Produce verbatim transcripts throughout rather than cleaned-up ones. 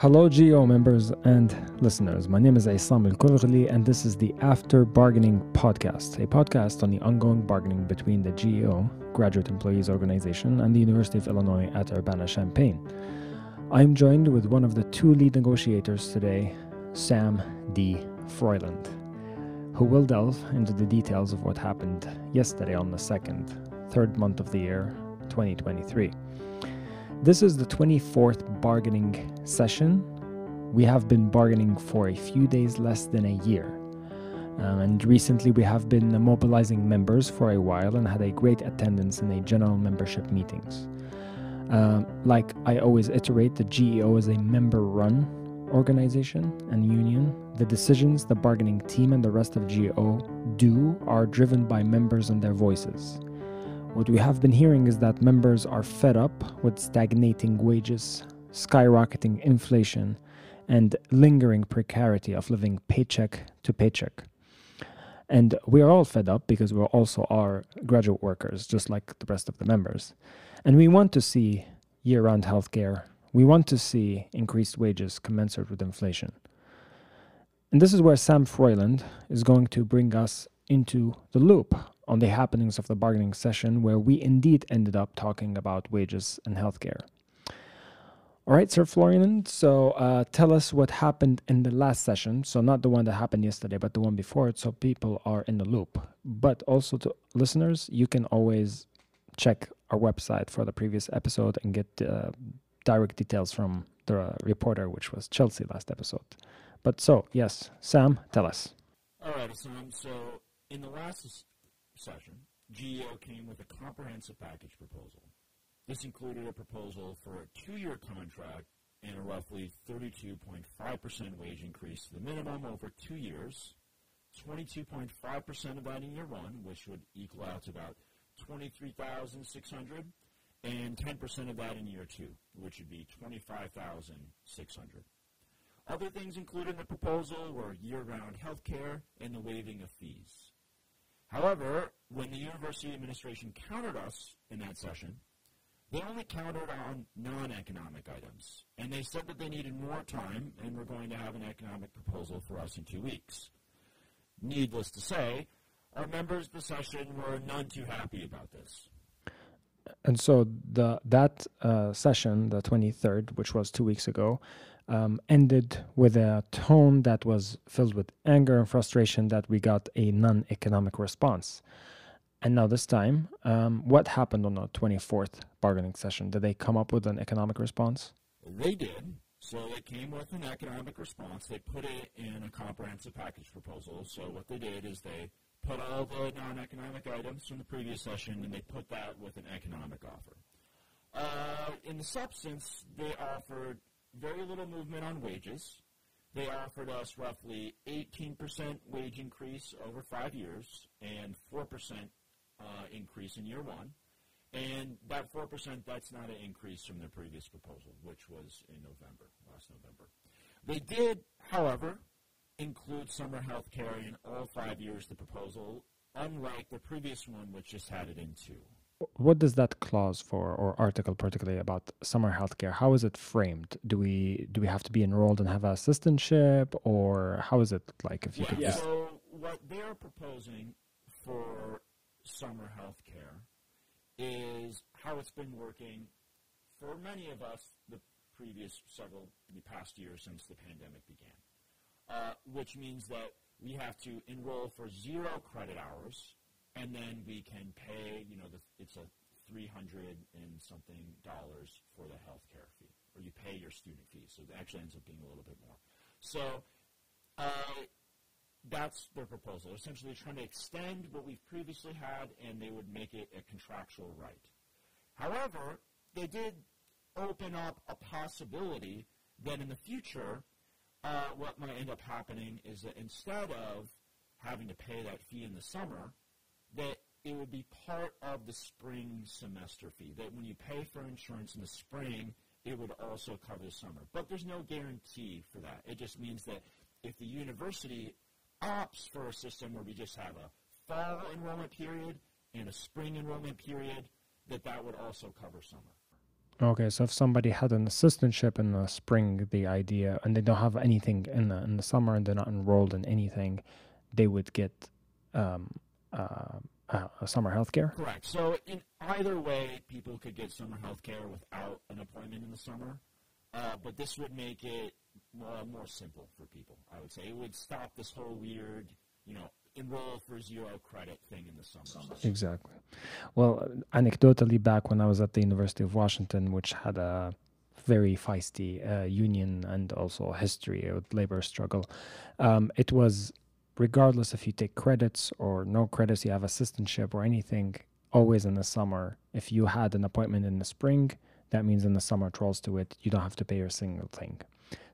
Hello GEO members and listeners, my name is Essam El Kurghli and this is the After Bargaining Podcast, a podcast on the ongoing bargaining between the GEO, Graduate Employees Organization, and the University of Illinois at Urbana-Champaign. I'm joined with one of the two lead negotiators today, Sam D. Froiland, who will delve into the details of what happened yesterday on the second, third month of the year, twenty twenty-three. This is the twenty-fourth bargaining session. We have been bargaining for a few days less than a year. Um, and recently we have been mobilizing members for a while and had a great attendance in a general membership meetings. Um, like I always iterate, the GEO is a member-run organization and union. The decisions the bargaining team and the rest of GEO do are driven by members and their voices. What we have been hearing is that members are fed up with stagnating wages, skyrocketing inflation, and lingering precarity of living paycheck to paycheck. And we are all fed up because we also are graduate workers, just like the rest of the members. And we want to see year-round healthcare. We want to see increased wages commensurate with inflation. And this is where Sam Froiland is going to bring us into the loop on the happenings of the bargaining session, where we indeed ended up talking about wages and healthcare. All right, Sir Froiland, so uh, tell us what happened in the last session, so not the one that happened yesterday, but the one before it, so people are in the loop. But also to listeners, you can always check our website for the previous episode and get uh, direct details from the uh, reporter, which was Chelsea last episode. But so, yes, Sam, tell us. All right, Sam, so in the last session, GEO came with a comprehensive package proposal. This included a proposal for a two-year contract and a roughly thirty-two point five percent wage increase to the minimum over two years, twenty-two point five percent of that in year one, which would equal out to about twenty-three thousand six hundred dollars, and ten percent of that in year two, which would be twenty-five thousand six hundred dollars. Other things included in the proposal were year-round health care and the waiving of fees. However, when the university administration countered us in that session, they only countered on non-economic items, and they said that they needed more time and were going to have an economic proposal for us in two weeks. Needless to say, our members of the session were none too happy about this. And so the that uh, session, the twenty-third, which was two weeks ago, Um, ended with a tone that was filled with anger and frustration that we got a non-economic response. And now this time, um, what happened on the twenty-fourth bargaining session? Did they come up with an economic response? They did. So they came with an economic response. They put it in a comprehensive package proposal. So what they did is they put all the non-economic items from the previous session and they put that with an economic offer. Uh, in the substance, they offered very little movement on wages. They offered us roughly eighteen percent wage increase over five years and four percent uh, increase in year one. And that four percent, that's not an increase from their previous proposal, which was in November, last November. They did, however, include summer health care in all five years of the proposal, unlike the previous one, which just had it in two. What does that clause for, or article particularly about summer healthcare? How is it framed? Do we do we have to be enrolled and have an assistantship, or how is it like? If you yeah, could yeah. Just... So what they're proposing for summer healthcare is how it's been working for many of us the previous several, the past year since the pandemic began, uh, which means that we have to enroll for zero credit hours. And then we can pay, you know, the, it's a three hundred and something dollars for the healthcare fee, or you pay your student fees. So it actually ends up being a little bit more. So uh, that's their proposal. Essentially, they're trying to extend what we've previously had, and they would make it a contractual right. However, they did open up a possibility that in the future, uh, what might end up happening is that instead of having to pay that fee in the summer, that it would be part of the spring semester fee, that when you pay for insurance in the spring, it would also cover the summer. But there's no guarantee for that. It just means that if the university opts for a system where we just have a fall enrollment period and a spring enrollment period, that that would also cover summer. Okay, so if somebody had an assistantship in the spring, the idea, and they don't have anything in the in the summer, and they're not enrolled in anything, they would get um, uh, uh, summer health care? Correct. So in either way, people could get summer health care without an appointment in the summer, uh, but this would make it more, more simple for people, I would say. It would stop this whole weird, you know, enroll for zero credit thing in the summer. Exactly. Well, anecdotally, back when I was at the University of Washington, which had a very feisty uh, union and also history of labor struggle, um, it was regardless if you take credits or no credits, you have assistantship or anything, always in the summer. If you had an appointment in the spring, that means in the summer it rolls to it. You don't have to pay a single thing.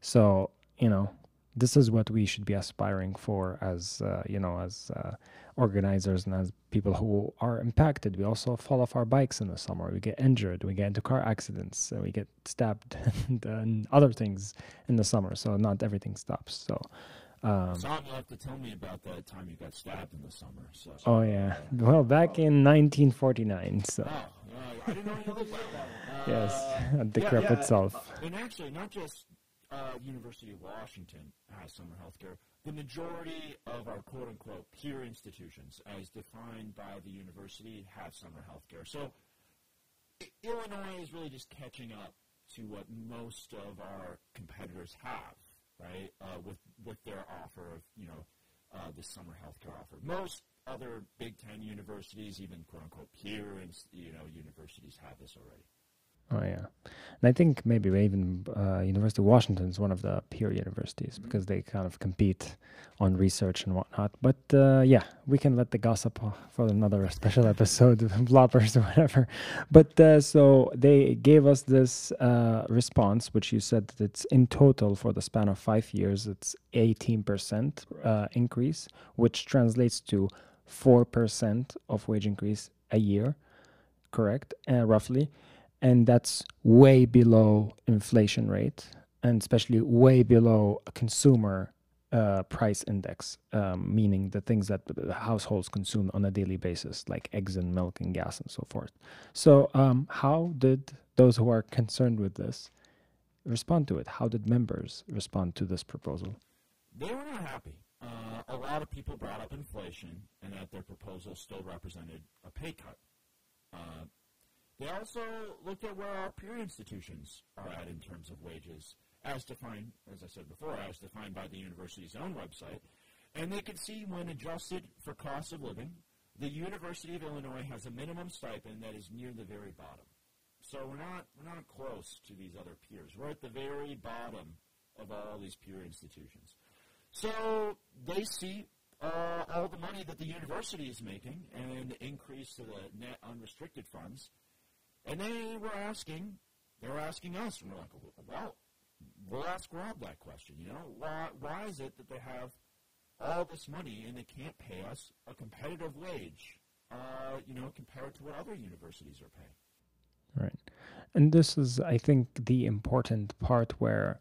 So, you know, this is what we should be aspiring for as, uh, you know, as uh, organizers and as people who are impacted. We also fall off our bikes in the summer. We get injured. We get into car accidents. Uh, we get stabbed and, and other things in the summer. So not everything stops. So, um, so you'll have to tell me about that time you got stabbed in the summer. So. Oh, yeah. Well, back oh. in nineteen forty-nine. So. Oh, yeah, I didn't know you looked like that. Uh, yes, at the yeah, crep yeah, itself. And actually, not just... Uh, University of Washington has summer health care. The majority of our quote-unquote peer institutions, as defined by the university, have summer health care. So Illinois is really just catching up to what most of our competitors have, right, uh, with, with their offer of, you know, uh, the summer health care offer. Most other Big Ten universities, even quote-unquote peer, you know, universities have this already. Oh, yeah. And I think maybe even uh, University of Washington is one of the peer universities because they kind of compete on research and whatnot. But uh, yeah, we can let the gossip for another special episode of bloppers or whatever. But uh, so they gave us this uh, response, which you said that it's in total for the span of five years, it's eighteen percent uh, increase, which translates to four percent of wage increase a year, correct, uh, roughly. And that's way below inflation rate, and especially way below consumer uh, price index, um, meaning the things that households consume on a daily basis, like eggs and milk and gas and so forth. So um, how did those who are concerned with this respond to it? How did members respond to this proposal? They were not happy. Uh, a lot of people brought up inflation and that their proposal still represented a pay cut. Uh, They also looked at where our peer institutions are at in terms of wages, as defined, as I said before, as defined by the university's own website. And they could see when adjusted for cost of living, the University of Illinois has a minimum stipend that is near the very bottom. So we're not, we're not close to these other peers. We're at the very bottom of all these peer institutions. So they see uh, all the money that the university is making and the increase to the net unrestricted funds. And they were asking, they were asking us, and we're like, well, we'll ask Rob that question, you know? Why, why is it that they have all this money and they can't pay us a competitive wage, uh, you know, compared to what other universities are paying? Right. And this is, I think, the important part where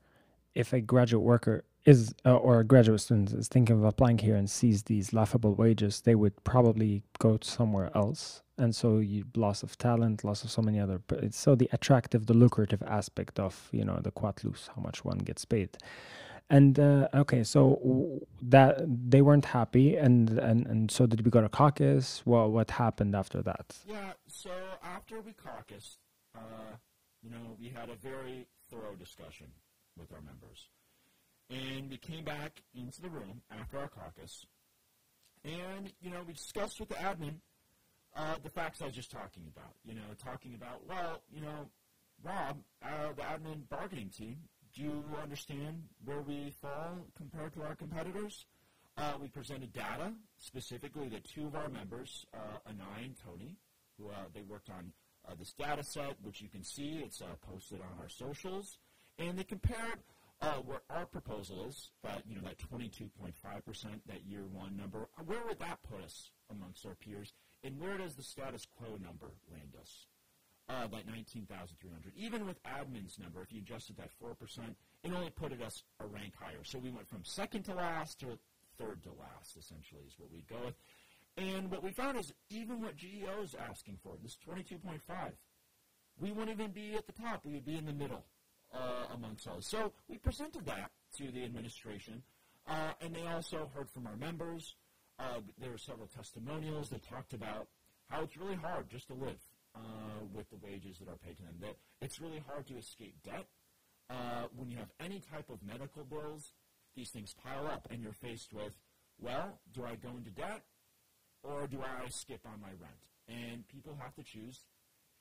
if a graduate worker is, uh, or a graduate student is thinking of applying here and sees these laughable wages, they would probably go somewhere else. And so you loss of talent, loss of so many other, but it's so the attractive, the lucrative aspect of, you know, the quatlus, how much one gets paid. And, uh, okay, so that they weren't happy. And, and, and so did we go to caucus? Well, what happened after that? Yeah. So after we caucused, uh, you know, we had a very thorough discussion with our members. And we came back into the room after our caucus, and, you know, we discussed with the admin uh, the facts I was just talking about, you know, talking about, well, you know, Rob, uh, the admin bargaining team, do you understand where we fall compared to our competitors? Uh, we presented data, specifically the two of our members, uh, Anaí and Tony, who uh, they worked on uh, this data set, which you can see. It's uh, posted on our socials, and they compared... Uh, where our proposal is, that, you know, that twenty-two point five percent, that year one number, where would that put us amongst our peers? And where does the status quo number land us? Uh, that nineteen thousand three hundred. Even with admin's number, if you adjusted that four percent, it only put us a rank higher. So we went from second to last to third to last, essentially, is what we go with. And what we found is even what G E O is asking for, this twenty-two point five, we wouldn't even be at the top. We would be in the middle uh, amongst us. So we presented that to the administration, uh, and they also heard from our members. Uh, there were several testimonials. They talked about how it's really hard just to live uh, with the wages that are paid to them, that it's really hard to escape debt. Uh, when you have any type of medical bills, these things pile up, and you're faced with, well, do I go into debt, or do I skip on my rent? And people have to choose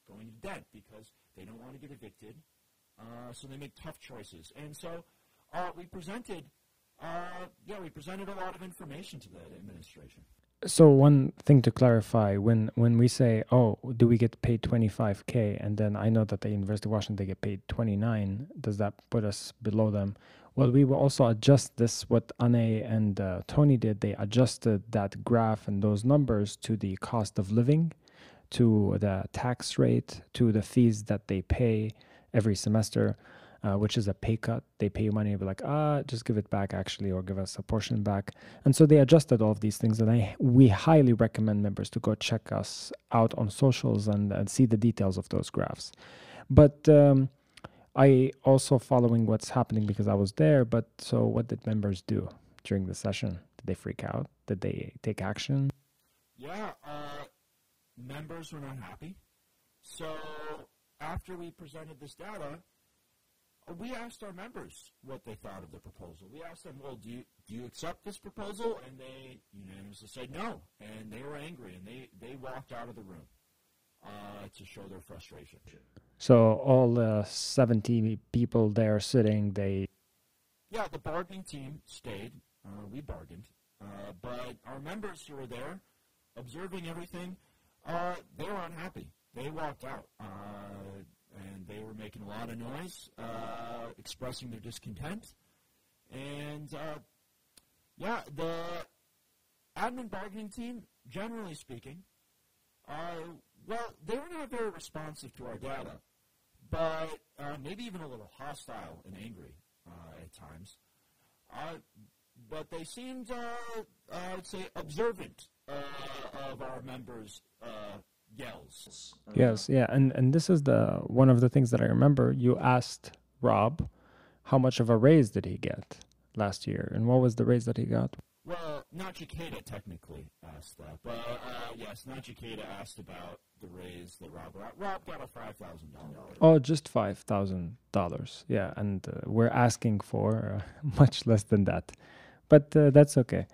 going into debt because they don't want to get evicted, uh, so they make tough choices. And so uh, we presented, uh, yeah, we presented a lot of information to the administration. So one thing to clarify, when, when we say, oh, do we get paid twenty-five K, and then I know that the University of Washington, they get paid twenty-nine, does that put us below them? Well, we will also adjust this, what Anaí and uh, Tony did. They adjusted that graph and those numbers to the cost of living, to the tax rate, to the fees that they pay every semester, uh, which is a pay cut. They pay you money, be like, ah, just give it back actually, or give us a portion back. And so they adjusted all of these things. And I, we highly recommend members to go check us out on socials and, and see the details of those graphs. But um, I also following what's happening because I was there, but so what did members do during the session? Did they freak out? Did they take action? Yeah, uh, members were not happy. So after we presented this data, we asked our members what they thought of the proposal. We asked them, well, do you, do you accept this proposal? And they unanimously said no, and they were angry, and they, they walked out of the room uh, to show their frustration. So all the seventy people there sitting, they... Yeah, the bargaining team stayed. Uh, we bargained. Uh, but our members who were there, observing everything, uh, they were unhappy. They walked out. Uh, and they were making a lot of noise, uh, expressing their discontent. And, uh, yeah, the admin bargaining team, generally speaking, uh, well, they were not very responsive to our data, but uh, maybe even a little hostile and angry uh, at times. Uh, but they seemed, uh, I would say, observant uh, of our members' uh, yells. Yes, yeah, and, and this is the one of the things that I remember. You asked Rob how much of a raise did he get last year, and what was the raise that he got? Well, Nachiketa technically asked that, but uh, yes, Nachiketa asked about the raise that Rob got. Rob got a five thousand dollars. Oh, just five thousand dollars. Yeah, and uh, we're asking for uh, much less than that, but uh, that's okay.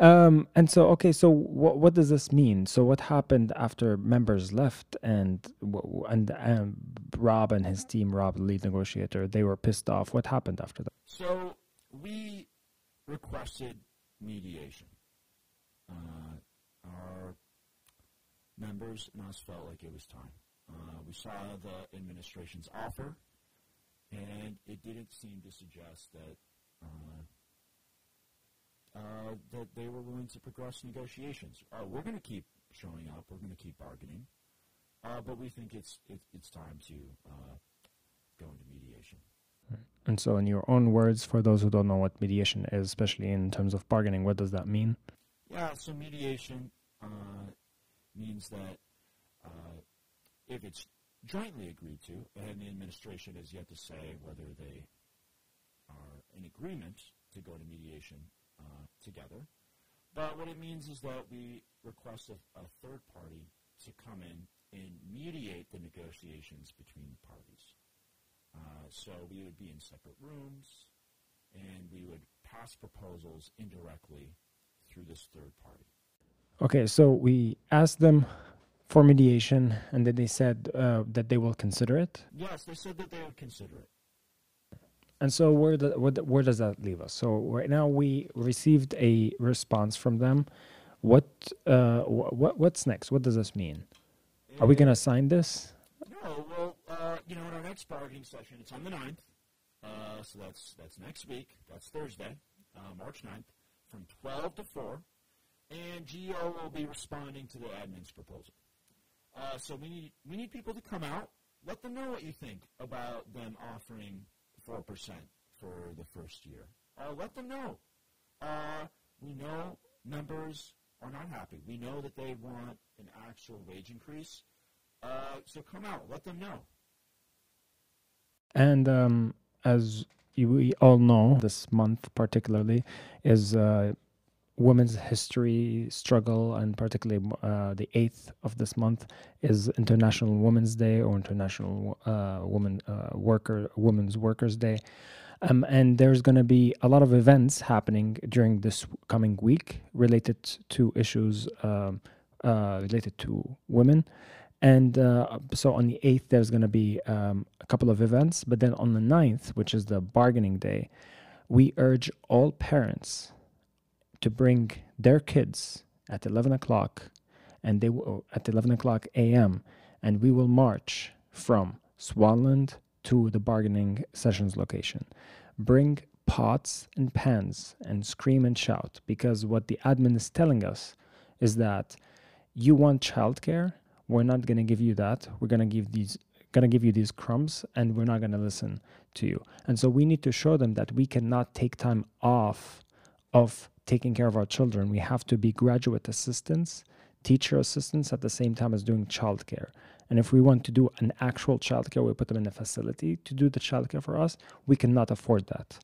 Um, and so, okay, so what what does this mean? So, what happened after members left, and and um, Rob and his team, Rob, the lead negotiator, they were pissed off. What happened after that? So we requested mediation. Uh, our members and us felt like it was time. Uh, we saw the administration's offer, and it didn't seem to suggest that uh, uh, that they were willing to progress negotiations. Uh, we're going to keep showing up. We're going to keep bargaining, uh, but we think it's it, it's time to uh, go into mediation. And so in your own words, for those who don't know what mediation is, especially in terms of bargaining, what does that mean? Yeah, so mediation uh, means that uh, if it's jointly agreed to, and the administration has yet to say whether they are in agreement to go to mediation uh, together, but what it means is that we request a, a third party to come in and mediate the negotiations between the parties. Uh, so we would be in separate rooms, and we would pass proposals indirectly through this third party. Okay, so we asked them for mediation, and then they said uh, that they will consider it? Yes, they said that they would consider it. And so where, the, where, where does that leave us? So right now we received a response from them. What, uh, what, what's next? What does this mean? And are we going to sign this? No, well, uh, you know, in our next bargaining session, it's on the ninth, uh, so that's that's next week. That's Thursday, uh, March ninth, from twelve to four, and G E O will be responding to the admin's proposal. Uh, so we need, we need people to come out, let them know what you think about them offering four percent for the first year. Uh, let them know. Uh, we know members are not happy. We know that they want an actual wage increase. Uh, so come out, let them know. And um, as we all know, this month particularly is uh, women's history struggle, and particularly uh, the eighth of this month is International Women's Day, or International uh, Women uh, Worker Women's Workers Day. Um, and there's going to be a lot of events happening during this coming week related to issues um, uh, related to women. And uh, so on the eighth, there's going to be um, a couple of events. But then on the ninth, which is the bargaining day, we urge all parents to bring their kids at eleven o'clock, and they will, at eleven o'clock a m and we will march from Swanland to the bargaining sessions location. Bring pots and pans and scream and shout, because what the admin is telling us is that you want childcare, we're not going to give you that. We're going to give these going to give you these crumbs, and we're not going to listen to you. And so we need to show them that we cannot take time off of taking care of our children. We have to be graduate assistants, teacher assistants at the same time as doing childcare. And if we want to do an actual childcare, we put them in a facility to do the childcare for us, we cannot afford that.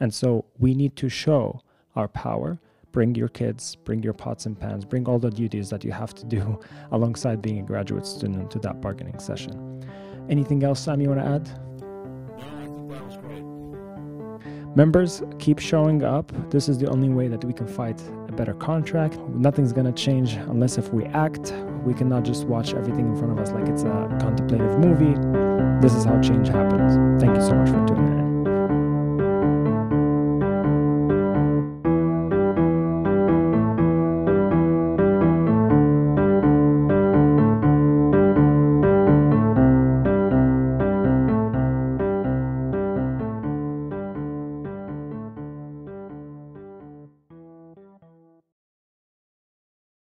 And so we need to show our power. Bring your kids, bring your pots and pans, bring all the duties that you have to do alongside being a graduate student to that bargaining session. Anything else, Sam, you want to add? Members, keep showing up. This is the only way that we can fight a better contract. Nothing's gonna change unless if we act. We cannot just watch everything in front of us like it's a contemplative movie. This is how change happens. Thank you so much for tuning in.